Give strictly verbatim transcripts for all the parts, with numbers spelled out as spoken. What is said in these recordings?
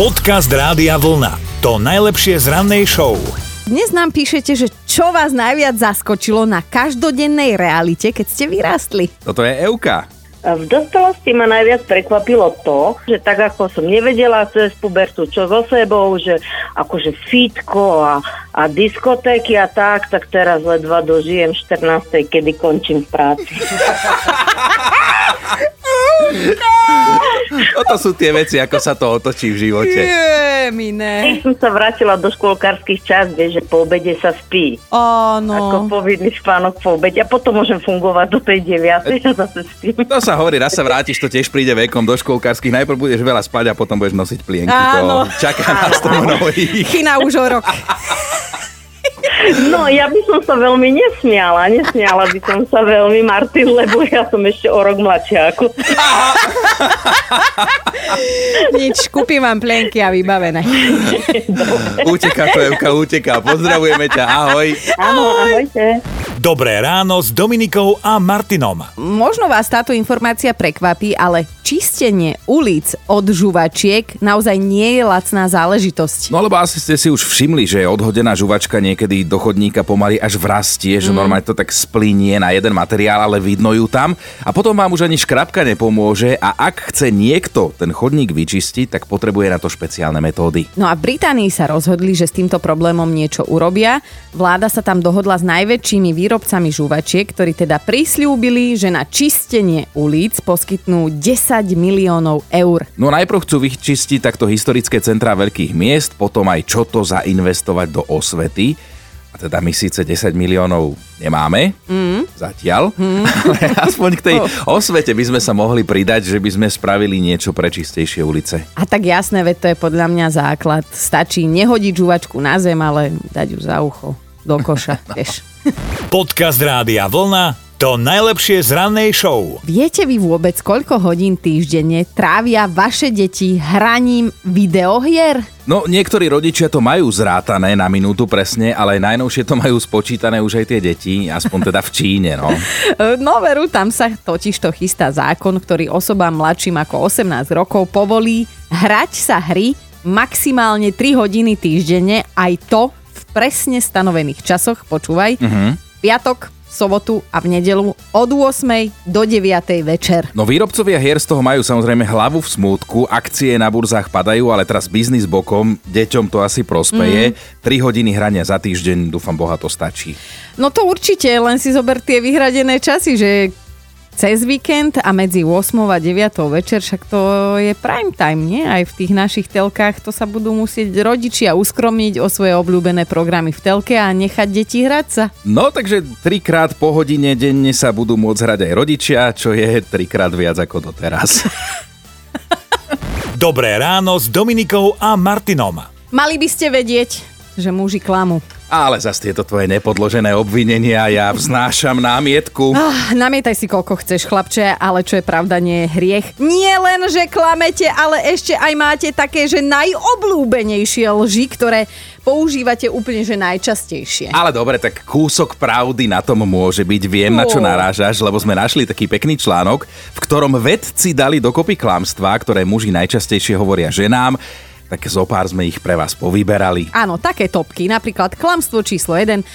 Podcast Rádia Vlna. To najlepšie z rannej show. Dnes nám píšete, že čo vás najviac zaskočilo na každodennej realite, keď ste vyrástli. Toto je Euka. V dospelosti ma najviac prekvapilo to, že tak ako som nevedela cez pubertu čo so sebou, že akože fitko a, a diskotéky a tak, tak teraz ledva dožijem štrnástej, kedy končím práci. Oto sú tie veci, ako sa to otočí v živote. Je, mi ne. Som sa vrátila do škôlkarských čas, vieš, že po obede sa spí. Áno. Ako povinný spánok po obede. A potom môžem fungovať do tej deviatej a zase spím. To sa hovorí, raz sa vrátiš, to tiež príde vekom do škôlkarských. Najprv budeš veľa spať a potom budeš nosiť plienky. Áno. To čaká nás to mnohých. Chyna už o rok. No, ja by som sa veľmi nesmiala. Nesmiala by som sa veľmi, Martin, lebo ja som ešte o rok mladšia ako. Nič, kúpim vám plenky a vybavené. Uteká to, Evka, uteká. Pozdravujeme ťa, ahoj. Áno, ahojte. Dobré ráno s Dominikou a Martinom. Možno vás táto informácia prekvapí, ale čistenie ulic od žuvačiek naozaj nie je lacná záležitosť. No lebo asi ste si už všimli, že odhodená žuvačka niekedy do chodníka pomaly až vrastie, že mm. normálne to tak splinie na jeden materiál, ale vidno ju tam. A potom vám už ani škrabka nepomôže a ak chce niekto ten chodník vyčistiť, tak potrebuje na to špeciálne metódy. No a v Británii sa rozhodli, že s týmto problémom niečo urobia. Vláda sa tam dohodla s najväčšími výrobcami výrobcami žuvačiek, ktorí teda prisľúbili, že na čistenie ulic poskytnú desať miliónov eur. No najprv chcú vyčistiť takto historické centrá veľkých miest, potom aj čo to zainvestovať do osvety. A teda my síce desať miliónov nemáme, mm. zatiaľ, mm. ale aspoň k tej osvete by sme sa mohli pridať, že by sme spravili niečo pre čistejšie ulice. A tak jasné, veď to je podľa mňa základ. Stačí nehodiť žuvačku na zem, ale dať ju za ucho do koša, vieš. Podcast Rádia Vlna, to najlepšie z rannej show. Viete vy vôbec, koľko hodín týždenne trávia vaše deti hraním videohier? No, niektorí rodičia to majú zrátané na minútu presne, ale najnovšie to majú spočítané už aj tie deti, aspoň teda v Číne, no. No veru, tam sa totižto chystá zákon, ktorý osobám mladším ako osemnásť rokov povolí hrať sa hry maximálne tri hodiny týždenne, aj to v presne stanovených časoch, počúvaj, uh-huh. piatok, sobotu a v nedeľu od ôsmej do deviatej večer. No výrobcovia hier z toho majú samozrejme hlavu v smútku, akcie na burzách padajú, ale teraz biznis bokom, deťom to asi prospeje. Mm. tri hodiny hrania za týždeň, dúfam Boha, to stačí. No to určite, len si zober tie vyhradené časy, že cez víkend a medzi ôsmou a deviatou večer, však to je prime time, nie? Aj v tých našich telkách to sa budú musieť rodičia uskromniť o svoje obľúbené programy v telke a nechať deti hrať sa. No takže trikrát po hodine denne sa budú môcť hrať aj rodičia, čo je trikrát viac ako doteraz. Dobré ráno s Dominikou a Martinom. Mali by ste vedieť, že muži klamú. Ale zas tieto tvoje nepodložené obvinenia, ja vznášam námietku. Ah, namietaj si koľko chceš, chlapče, ale čo je pravda, nie je hriech. Nie len, že klamete, ale ešte aj máte také, že najobľúbenejšie lži, ktoré používate úplne, že najčastejšie. Ale dobre, tak kúsok pravdy na tom môže byť. Viem, oh. na čo narážaš, lebo sme našli taký pekný článok, v ktorom vedci dali dokopy klamstvá, ktoré muži najčastejšie hovoria ženám. Tak zo pár sme ich pre vás povyberali. Áno, také topky. Napríklad klamstvo číslo jeden.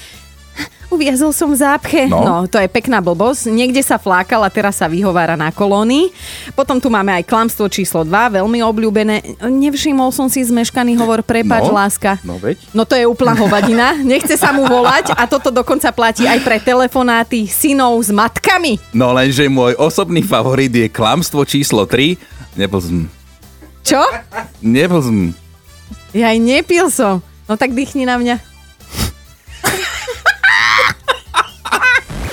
Uviazol som v zápche. No. no, to je pekná blbosť. Niekde sa flákal a teraz sa vyhovára na kolónii. Potom tu máme aj klamstvo číslo dva, veľmi obľúbené. Nevšimol som si zmeškaný hovor, prepáč, no, láska. No veď. No to je úplná hovadina. Nechce sa mu volať a toto dokonca platí aj pre telefonáty synov s matkami. No lenže môj osobný favorit je klamstvo číslo tri. Nebol som... Čo? Nepil som. Ja aj nepil som. No tak dýchni na mňa.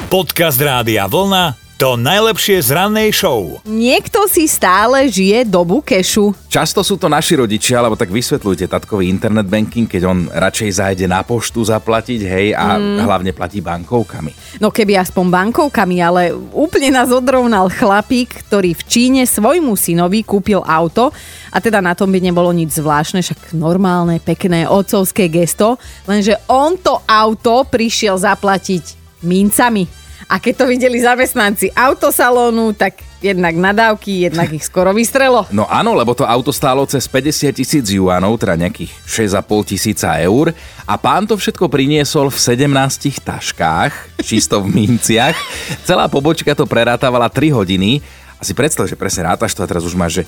Podcast Rádia Vlna, to najlepšie z rannej show. Niekto si stále žije dobu kešu. Často sú to naši rodičia, alebo tak vysvetľujte tatkový internet banking, keď on radšej zájde na poštu zaplatiť, hej, a mm. hlavne platí bankovkami. No keby aspoň bankovkami, ale úplne nás odrovnal chlapík, ktorý v Číne svojmu synovi kúpil auto a teda na tom by nebolo nič zvláštne, však normálne, pekné, otcovské gesto, lenže on to auto prišiel zaplatiť mincami. A keď to videli zamestnanci autosalónu, tak jednak nadávky, jednak ich skoro vystrelo. No áno, lebo to auto stálo cez päťdesiat tisíc juanov, teda nejakých šesť a pol tisíca eur. A pán to všetko priniesol v sedemnástich taškách, čisto v minciach. Celá pobočka to prerátavala tri hodiny. A si predstav, že presne rátaš to a teraz už máš, že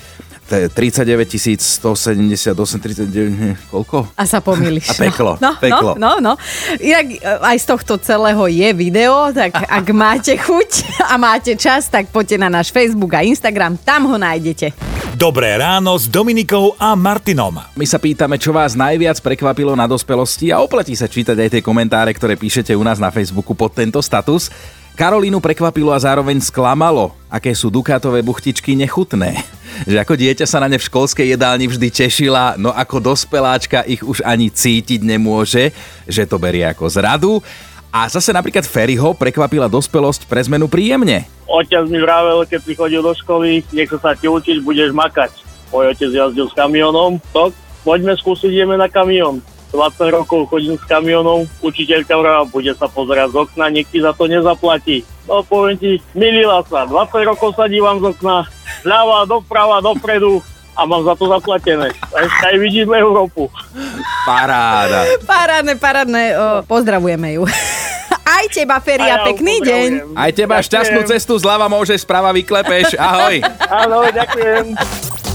tridsaťdeväť tisíc stosedemdesiatosem, tridsaťdeväť, koľko? A sa pomýliš. A peklo, no, peklo. No, no, no. Inak aj z tohto celého je video, tak ak máte chuť a máte čas, tak poďte na náš Facebook a Instagram, tam ho nájdete. Dobré ráno s Dominikou a Martinom. My sa pýtame, čo vás najviac prekvapilo na dospelosti a oplatí sa čítať aj tie komentáre, ktoré píšete u nás na Facebooku pod tento status. Karolínu prekvapilo a zároveň sklamalo, aké sú Dukátové buchtičky nechutné. Že ako dieťa sa na ne v školskej jedálni vždy tešila, no ako dospeláčka ich už ani cítiť nemôže, že to berie ako zradu. A zase napríklad Feriho prekvapila dospelosť pre zmenu príjemne. Otec mi vravel, keď si chodil do školy, nechce sa ti učiť, budeš makať. Môj otec jazdil s kamionom, tak poďme skúsiť, ideme na kamión. dvadsať rokov chodím s kamionom, učiteľka vrava, bude sa pozerať z okna, niekto za to nezaplatí. No poviem ti, milila sa, dvadsať rokov sa dívam z okna, ľava, doprava, dopredu a mám za to zaplatené. Ešte aj vidím Európu. Paráda. Parádne, parádne, o, pozdravujeme ju. Aj teba, Feria, aj, pekný deň. Aj teba, ďakujem. Šťastnú cestu, zľava môžeš, sprava vyklepeš, ahoj. Ahoj, ďakujem.